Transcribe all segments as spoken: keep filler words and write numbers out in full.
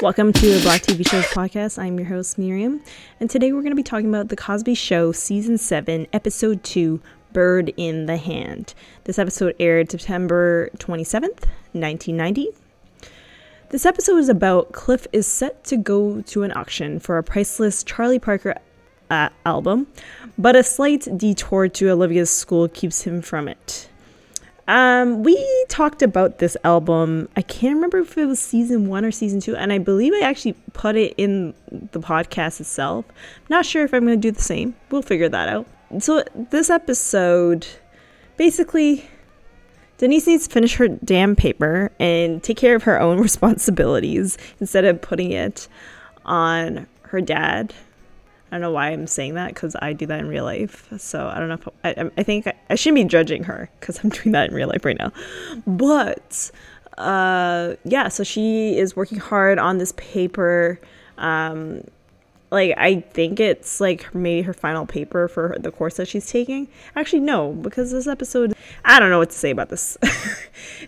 Welcome to the Black T V Shows podcast. I'm your host, Miriam, and today we're going to be talking about The Cosby Show, Season seven, Episode two, Bird in the Hand. This episode aired September twenty-seventh, nineteen ninety. This episode is about Cliff is set to go to an auction for a priceless Charlie Parker uh, album, but a slight detour to Olivia's school keeps him from it. Um, we talked about this album. I can't remember if it was season one or season two, and I believe I actually put it in the podcast itself. Not sure if I'm going to do the same. We'll figure that out. So this episode, basically, Denise needs to finish her damn paper and take care of her own responsibilities instead of putting it on her dad. I don't know why I'm saying that, because I do that in real life. So I don't know if I, I think I, I shouldn't be judging her, because I'm doing that in real life right now. But uh, yeah, so she is working hard on this paper. Um, like I think it's like maybe her final paper for her, the course that she's taking. Actually, no, because this episode, I don't know what to say about this.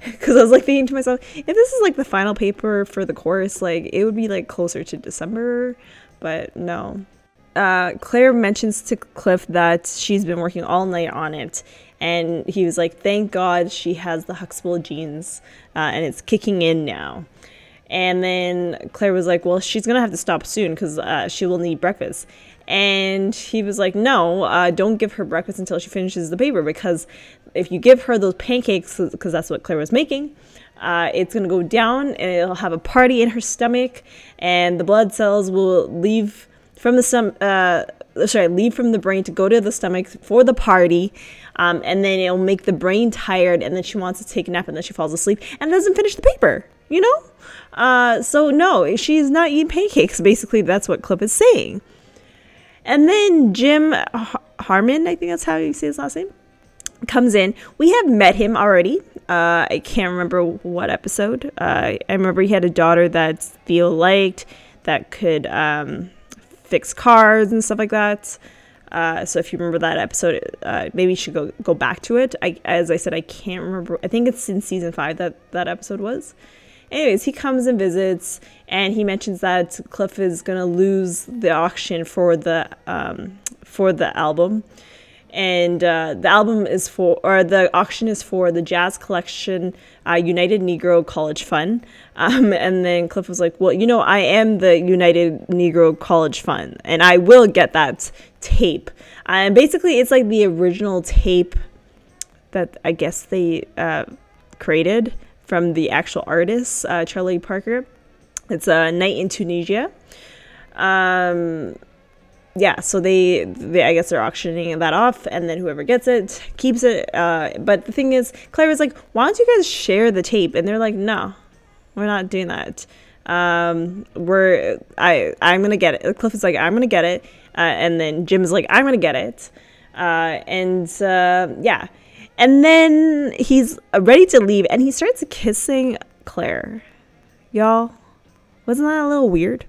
Because I was like thinking to myself, if this is like the final paper for the course, like it would be like closer to December, but no. Uh, Claire mentions to Cliff that she's been working all night on it, and he was like, thank God she has the Huxtable genes, uh, and it's kicking in now. And then Claire was like, well, she's gonna have to stop soon because uh, she will need breakfast. And he was like, no, uh, don't give her breakfast until she finishes the paper, because if you give her those pancakes, because that's what Claire was making, Uh, it's going to go down and it'll have a party in her stomach, and the blood cells will leave from the stom- uh, sorry, leave from the brain to go to the stomach for the party, um, and then it'll make the brain tired, and then she wants to take a nap, and then she falls asleep and doesn't finish the paper, you know? Uh, so no, she's not eating pancakes. Basically, that's what Cliff is saying. And then Jim Harmon, I think that's how you say his last name, comes in. We have met him already. Uh, I can't remember what episode. Uh, I remember he had a daughter that Theo liked that could um, fix cars and stuff like that. Uh, so if you remember that episode, uh, maybe you should go, go back to it. I, as I said, I can't remember. I think it's in season five that that episode was. Anyways, he comes and visits, and he mentions that Cliff is going to lose the auction for the um, for the album. And uh, the album is for, or the auction is for the jazz collection, uh, United Negro College Fund. Um, and then Cliff was like, well, you know, I am the United Negro College Fund, and I will get that tape. Uh, and basically, it's like the original tape that I guess they uh, created from the actual artist, uh, Charlie Parker. It's uh, Night in Tunisia. Um... Yeah, so they, they, I guess they're auctioning that off, and then whoever gets it keeps it. Uh, but the thing is, Claire was like, why don't you guys share the tape? And they're like, no, we're not doing that. Um, we're, I, I'm going to get it. Cliff is like, I'm going to get it. Uh, and then Jim is like, I'm going to get it. Uh, and uh, yeah. And then he's ready to leave, and he starts kissing Claire. Y'all, wasn't that a little weird?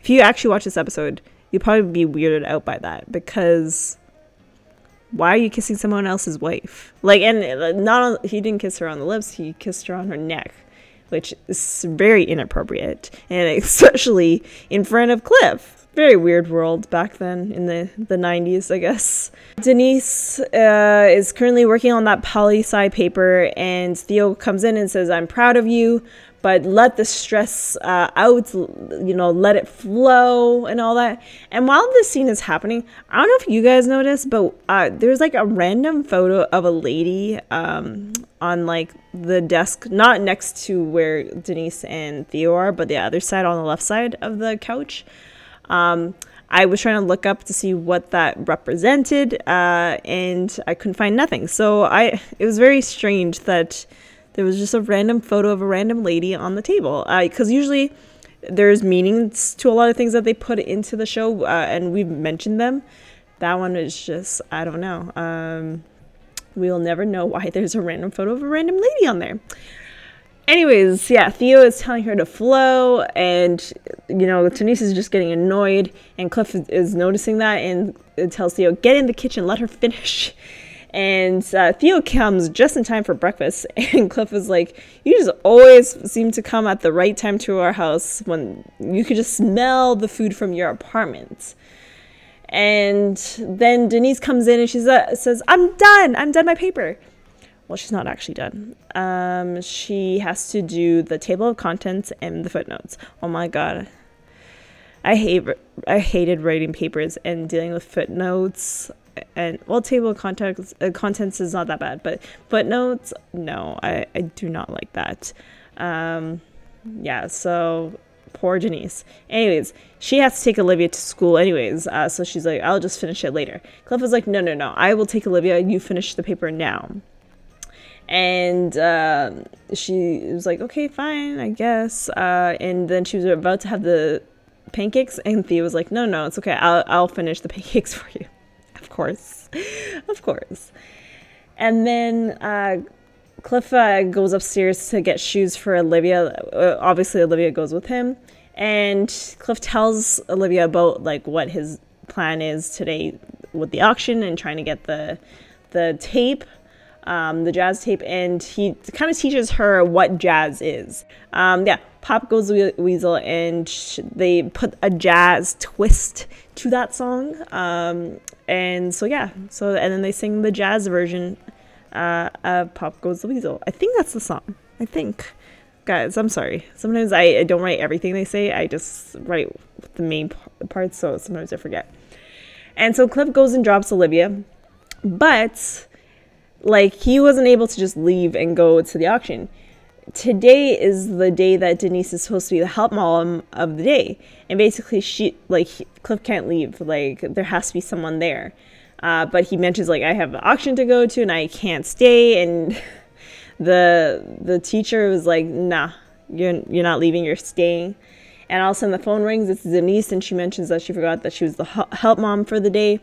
If you actually watch this episode, you'd probably be weirded out by that, because why are you kissing someone else's wife? Like, and not on, he didn't kiss her on the lips, he kissed her on her neck, which is very inappropriate, and especially in front of Cliff. Very weird world back then in the, the nineties, I guess. Denise uh, is currently working on that poli-sci paper, and Theo comes in and says, I'm proud of you, but let the stress uh, out, you know, let it flow and all that. And while this scene is happening, I don't know if you guys noticed, but uh, there's like a random photo of a lady um, on like the desk, not next to where Denise and Theo are, but the other side, on the left side of the couch. Um, I was trying to look up to see what that represented, uh, and I couldn't find nothing. So I, it was very strange that there was just a random photo of a random lady on the table. Uh, 'cause usually there's meanings to a lot of things that they put into the show, uh, and we've mentioned them. That one is just, I don't know. Um, we'll never know why there's a random photo of a random lady on there. Anyways, yeah, Theo is telling her to flow, and, you know, Denise is just getting annoyed, and Cliff is noticing that, and tells Theo, get in the kitchen, let her finish. And uh, Theo comes just in time for breakfast, and Cliff is like, you just always seem to come at the right time to our house when you could just smell the food from your apartment. And then Denise comes in and she uh, says, I'm done. I'm done my paper. Well, she's not actually done. Um, she has to do the table of contents and the footnotes. Oh, my God. I hate I hated writing papers and dealing with footnotes. And, well, table of contents, uh, contents is not that bad. But footnotes, no, I, I do not like that. Um, yeah, so... Poor Denise. Anyways, she has to take Olivia to school anyways, uh, so she's like, I'll just finish it later. Cliff is like, no, no, no, I will take Olivia, you finish the paper now. And uh, she was like, okay, fine, I guess. Uh, and then she was about to have the pancakes, and Thea was like, no, no, it's okay, I'll, I'll finish the pancakes for you. Of course. Of course. And then... Uh, Cliff uh, goes upstairs to get shoes for Olivia. Uh, obviously, Olivia goes with him. And Cliff tells Olivia about, like, what his plan is today with the auction and trying to get the the tape, um, the jazz tape. And he kind of teaches her what jazz is. Um, yeah, Pop Goes the Weasel, and sh- they put a jazz twist to that song. Um, and so, yeah. so And then they sing the jazz version Uh, uh, Pop Goes the Weasel. I think that's the song. I think. Guys, I'm sorry. Sometimes I, I don't write everything they say. I just write the main p- parts, so sometimes I forget. And so Cliff goes and drops Olivia, but, like, he wasn't able to just leave and go to the auction. Today is the day that Denise is supposed to be the help mom of the day. And basically, she, like, Cliff can't leave. Like, there has to be someone there. Uh, but he mentions, like, I have an auction to go to and I can't stay. And the the teacher was like, nah, you're, you're not leaving, you're staying. And all of a sudden the phone rings. It's Denise, and she mentions that she forgot that she was the help mom for the day.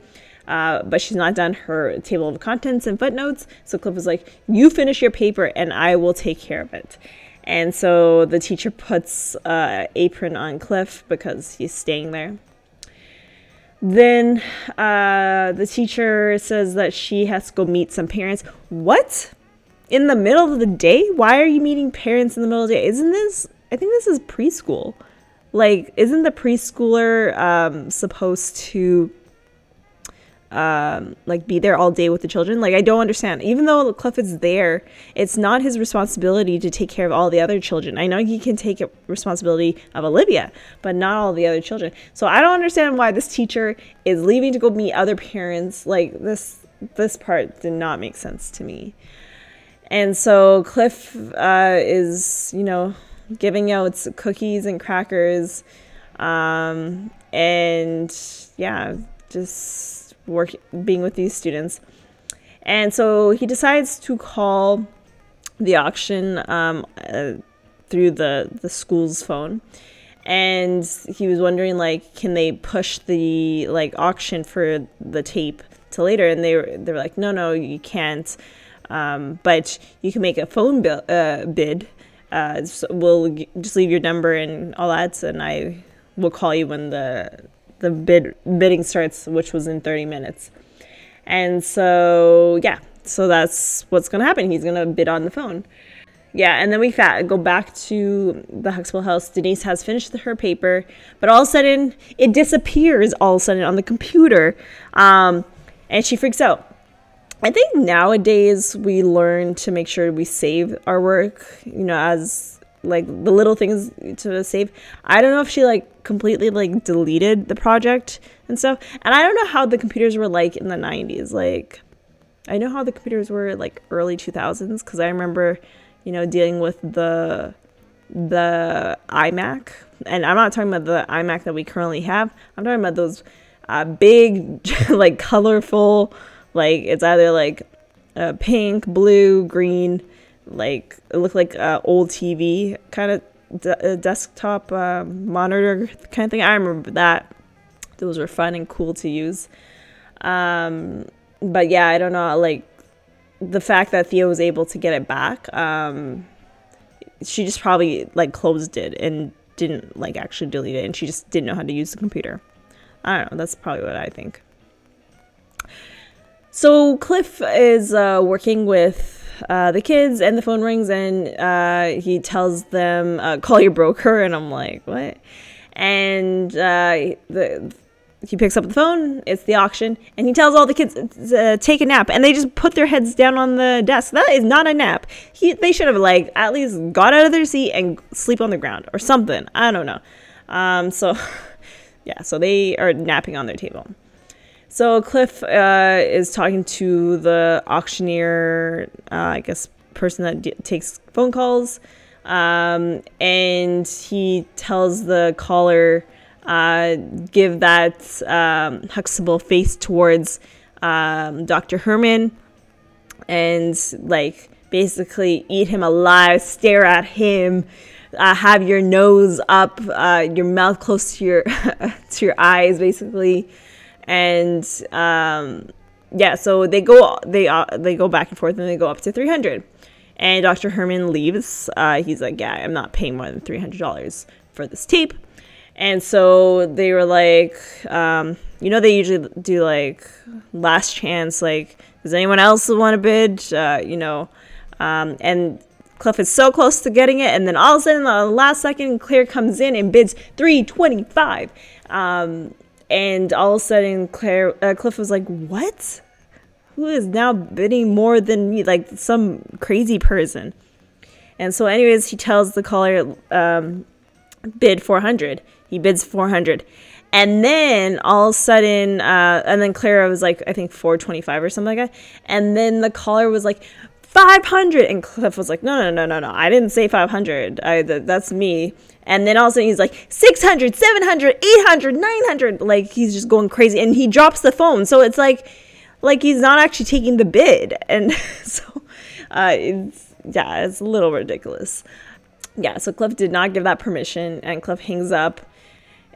Uh, but she's not done her table of contents and footnotes. So Cliff was like, you finish your paper and I will take care of it. And so the teacher puts uh, apron on Cliff because he's staying there. Then uh, the teacher says that she has to go meet some parents. What? In the middle of the day? Why are you meeting parents in the middle of the day? Isn't this, I think this is preschool. Like, isn't the preschooler um, supposed to, um, like, be there all day with the children? Like, I don't understand. Even though Cliff is there, it's not his responsibility to take care of all the other children. I know he can take responsibility of Olivia, but not all the other children. So I don't understand why this teacher is leaving to go meet other parents. Like, this this part did not make sense to me. And so Cliff uh, is, you know, giving out cookies and crackers. Um, and, yeah, just... work being with these students. And so he decides to call the auction um, uh, through the the school's phone, and he was wondering, like, can they push the, like, auction for the tape to later? And they were, they were like, no, no, you can't, um, but you can make a phone bill, uh, bid. Uh, so we'll g- just leave your number and all that, and I will call you when the the bid bidding starts, which was in thirty minutes. And so, yeah, so that's what's going to happen. He's going to bid on the phone. Yeah, and then we fa- go back to the Huxtable house. Denise has finished her paper, but all of a sudden, it disappears all of a sudden on the computer, um, and she freaks out. I think nowadays we learn to make sure we save our work, you know, as... like the little things to save. I don't know if she like completely like deleted the project and stuff. And I don't know how the computers were like in the nineties. Like, I know how the computers were like early two thousands, because I remember, you know, dealing with the the iMac. And I'm not talking about the iMac that we currently have. I'm talking about those uh, big, like colorful, like it's either like uh, pink, blue, green. Like, it looked like uh, old T V kind of de- desktop uh, monitor kind of thing. I remember that. Those were fun and cool to use. Um, but yeah, I don't know. Like, the fact that Theo was able to get it back, um, she just probably like closed it and didn't like actually delete it. And she just didn't know how to use the computer. I don't know. That's probably what I think. So Cliff is uh, working with uh, the kids, and the phone rings, and uh, he tells them, uh, call your broker, and I'm like, what? And uh, the... he picks up the phone, it's the auction, and he tells all the kids, uh, take a nap, and they just put their heads down on the desk. That is not a nap. He, they should have, like, at least got out of their seat and sleep on the ground or something. I don't know. Um, so, yeah, so they are napping on their table. So Cliff uh, is talking to the auctioneer, uh, I guess, person that d- takes phone calls, um, and he tells the caller... Uh, give that um, Huxtable face towards um, Doctor Herman, and like basically eat him alive, stare at him, uh, have your nose up, uh, your mouth close to your to your eyes, basically, and um, yeah. So they go they uh, they go back and forth, and they go up to three hundred dollars, and Doctor Herman leaves. Uh, he's like, yeah, I'm not paying more than three hundred dollars for this tape. And so they were like, um, you know, they usually do like last chance, like, does anyone else want to bid? Uh, you know, um, and Cliff is so close to getting it. And then all of a sudden, the last second, Claire comes in and bids three twenty-five. Um, and all of a sudden, Claire, uh, Cliff was like, what? Who is now bidding more than me? Like some crazy person. And so anyways, he tells the caller, um, bid four hundred. He bids four hundred, and then all of a sudden, uh, and then Clara was like, I think four twenty-five or something like that, and then the caller was like, five hundred, and Cliff was like, no, no, no, no, no, I didn't say five hundred, I, th- that's me, and then all of a sudden he's like, six hundred, seven hundred, eight hundred, nine hundred, like, he's just going crazy, and he drops the phone, so it's like, like, he's not actually taking the bid, and so, uh, it's, yeah, it's a little ridiculous. Yeah, so Cliff did not give that permission, and Cliff hangs up,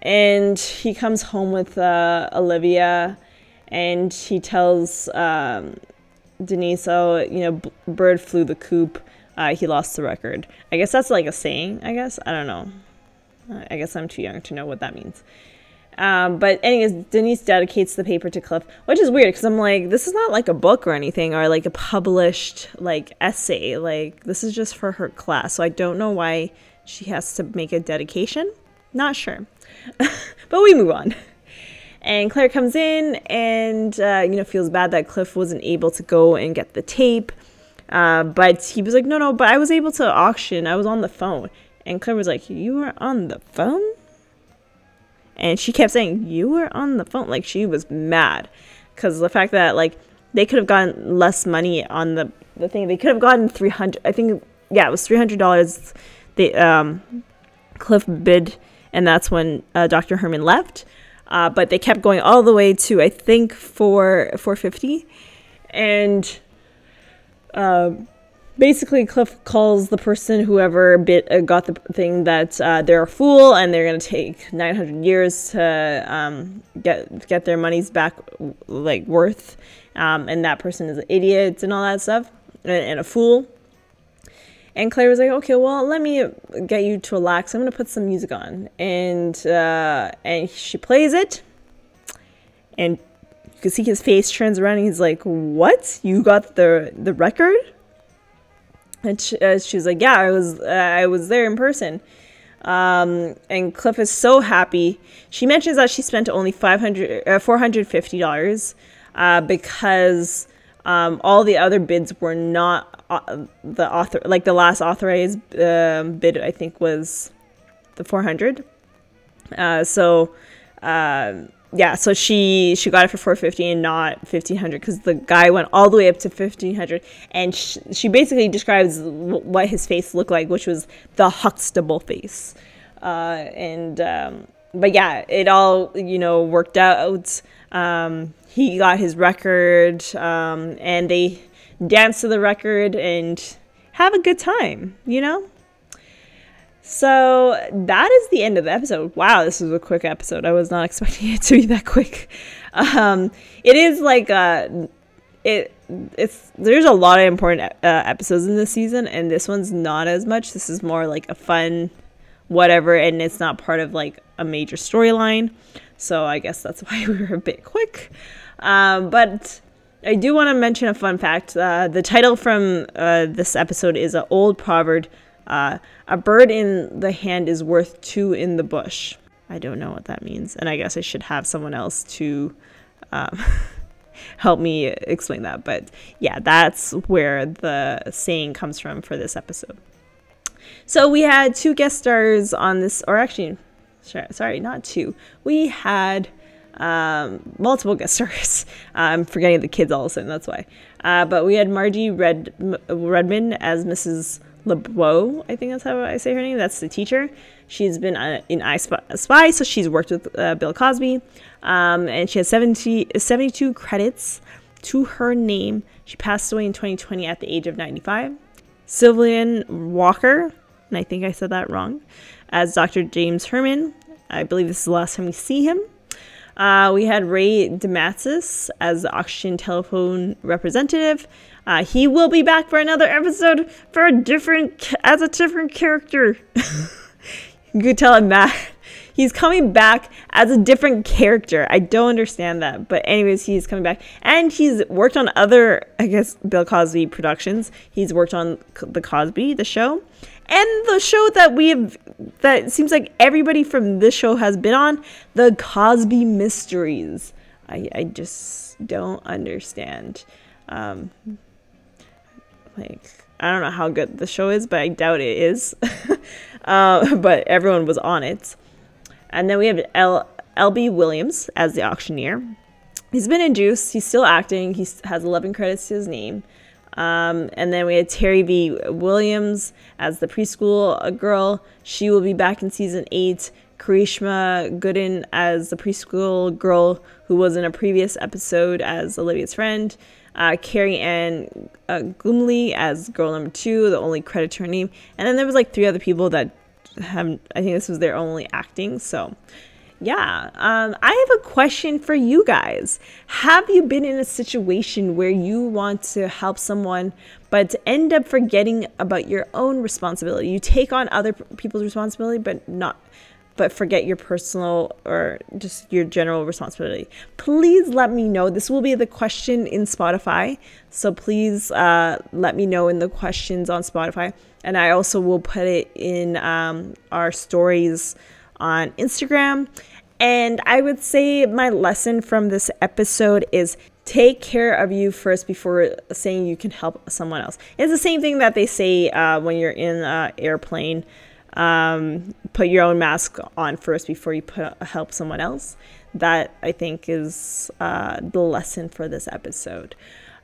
and he comes home with uh, Olivia, and he tells um, Denise, oh, you know, b- bird flew the coop, uh, he lost the record. I guess that's like a saying, I guess? I don't know. I guess I'm too young to know what that means. Um, but anyways, Denise dedicates the paper to Cliff, which is weird because I'm like, this is not like a book or anything or like a published like essay. Like this is just for her class. So I don't know why she has to make a dedication. Not sure. But we move on. And Claire comes in and, uh, you know, feels bad that Cliff wasn't able to go and get the tape. Uh, but he was like, no, no, but I was able to auction. I was on the phone. And Claire was like, you were on the phone? And she kept saying, you were on the phone. Like, she was mad. Because the fact that, like, they could have gotten less money on the, the thing. They could have gotten three hundred dollars. I think, yeah, it was three hundred dollars. They, um, Cliff bid, and that's when uh, Doctor Herman left. Uh, but they kept going all the way to, I think, four fifty. And uh, basically, Cliff calls the person, whoever bit, uh, got the thing, that uh, they're a fool and they're going to take nine hundred years to um, get get their monies back, like, worth. Um, and that person is an idiot and all that stuff and, and a fool. And Claire was like, okay, well, let me get you to relax. I'm going to put some music on. And, uh, and she plays it. And you can see his face turns around and he's like, what? You got the the record? And she, uh, she was like, yeah, I was uh, I was there in person. Um, and Cliff is so happy. She mentions that she spent only five hundred dollars, uh, four hundred fifty dollars uh, because um, all the other bids were not uh, the author. Like the last authorized uh, bid, I think, was the four hundred dollars. Uh, so, uh, yeah, so she she got it for four hundred fifty dollars and not fifteen hundred dollars because the guy went all the way up to fifteen hundred dollars, and sh- she basically describes w- what his face looked like, which was the Huxtable face. Uh, and um, but yeah, it all, you know, worked out. Um, he got his record, um, and they danced to the record and have a good time, you know? So that is the end of the episode. Wow, this was a quick episode. I was not expecting it to be that quick. Um, it is like a, it it's there's a lot of important uh, episodes in this season, and this one's not as much. This is more like a fun whatever, and it's not part of like a major storyline. So I guess that's why we were a bit quick. Um, but I do want to mention a fun fact. Uh, the title from uh, this episode is an old proverb. Uh, a bird in the hand is worth two in the bush. I don't know what that means. And I guess I should have someone else to um, help me explain that. But yeah, that's where the saying comes from for this episode. So we had two guest stars on this, or actually, sorry, not two. We had... Um, multiple guest stars. uh, I'm forgetting the kids all of a sudden, that's why. Uh, but we had Margie Red- Redmond as Missus LeBeau, I think that's how I say her name. That's the teacher. She's been uh, in I Spy, Spy, so she's worked with uh, Bill Cosby. Um, and she has seventy, seventy-two credits to her name. She passed away in twenty twenty at the age of ninety-five. Civilian Walker, and I think I said that wrong, as Doctor James Herman. I believe this is the last time we see him. Uh, we had Ray Dematsis as the Oxygen Telephone representative. Uh, he will be back for another episode for a different, as a different character. You could tell him that. He's coming back as a different character. I don't understand that. But anyways, he's coming back. And he's worked on other, I guess, Bill Cosby productions. He's worked on The Cosby, the show. And the show that we have, that it seems like everybody from this show has been on, The Cosby Mysteries. I, I just don't understand. Um, like, I don't know how good the show is, but I doubt it is. uh, but everyone was on it. And then we have L, L B Williams as the auctioneer. He's been in Juice. He's still acting. He has eleven credits to his name. Um, and then we had Terry B. Williams as the preschool girl. She will be back in season eight. Karishma Gooden as the preschool girl who was in a previous episode as Olivia's friend. Uh, Carrie Ann uh, Gumley as girl number two, the only credit to her name. And then there was like three other people that have, I think this was their only acting. So yeah, um, I have a question for you guys. Have you been in a situation where you want to help someone, but end up forgetting about your own responsibility? You take on other people's responsibility, but not, but forget your personal or just your general responsibility. Please let me know. This will be the question in Spotify. So please uh, let me know in the questions on Spotify. And I also will put it in um, our stories on Instagram. And I would say my lesson from this episode is take care of you first before saying you can help someone else. It's the same thing that they say uh, when you're in an airplane. Um, put your own mask on first before you put help someone else. That, I think, is uh, the lesson for this episode.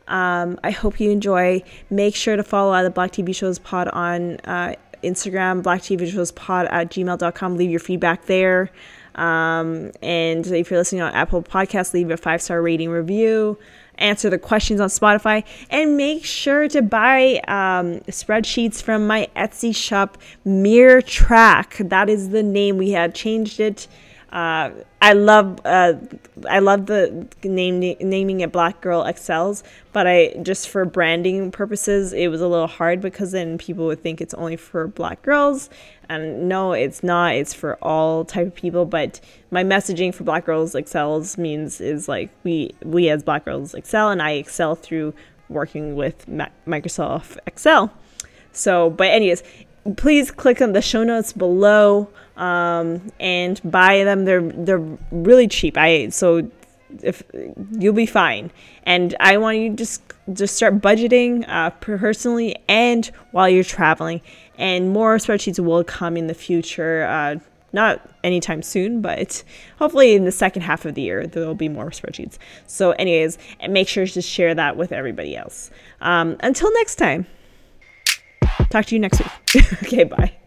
Um, I hope you enjoy. Make sure to follow uh, the Black T V Shows Pod on uh, Instagram, black t v shows pod at gmail dot com. Leave your feedback there. Um, and if you're listening on Apple Podcasts, leave a five-star rating review. Answer the questions on Spotify. And make sure to buy um, spreadsheets from my Etsy shop, MIRTRACK. That is the name. We have changed it. Uh, I love uh, I love the name naming it Black Girl Excels, but I just for branding purposes it was a little hard because then people would think it's only for Black girls, and no, it's not. It's for all type of people. But my messaging for Black Girls Excels means is like we we as Black girls excel, and I excel through working with Ma- Microsoft Excel. So, but anyways. Please click on the show notes below um, and buy them. They're they're really cheap. I so if you'll be fine. And I want you to just just start budgeting uh, personally and while you're traveling. And more spreadsheets will come in the future. Uh, not anytime soon, but hopefully in the second half of the year there will be more spreadsheets. So, anyways, and make sure to share that with everybody else. Um, until next time. Talk to you next week. Okay, bye.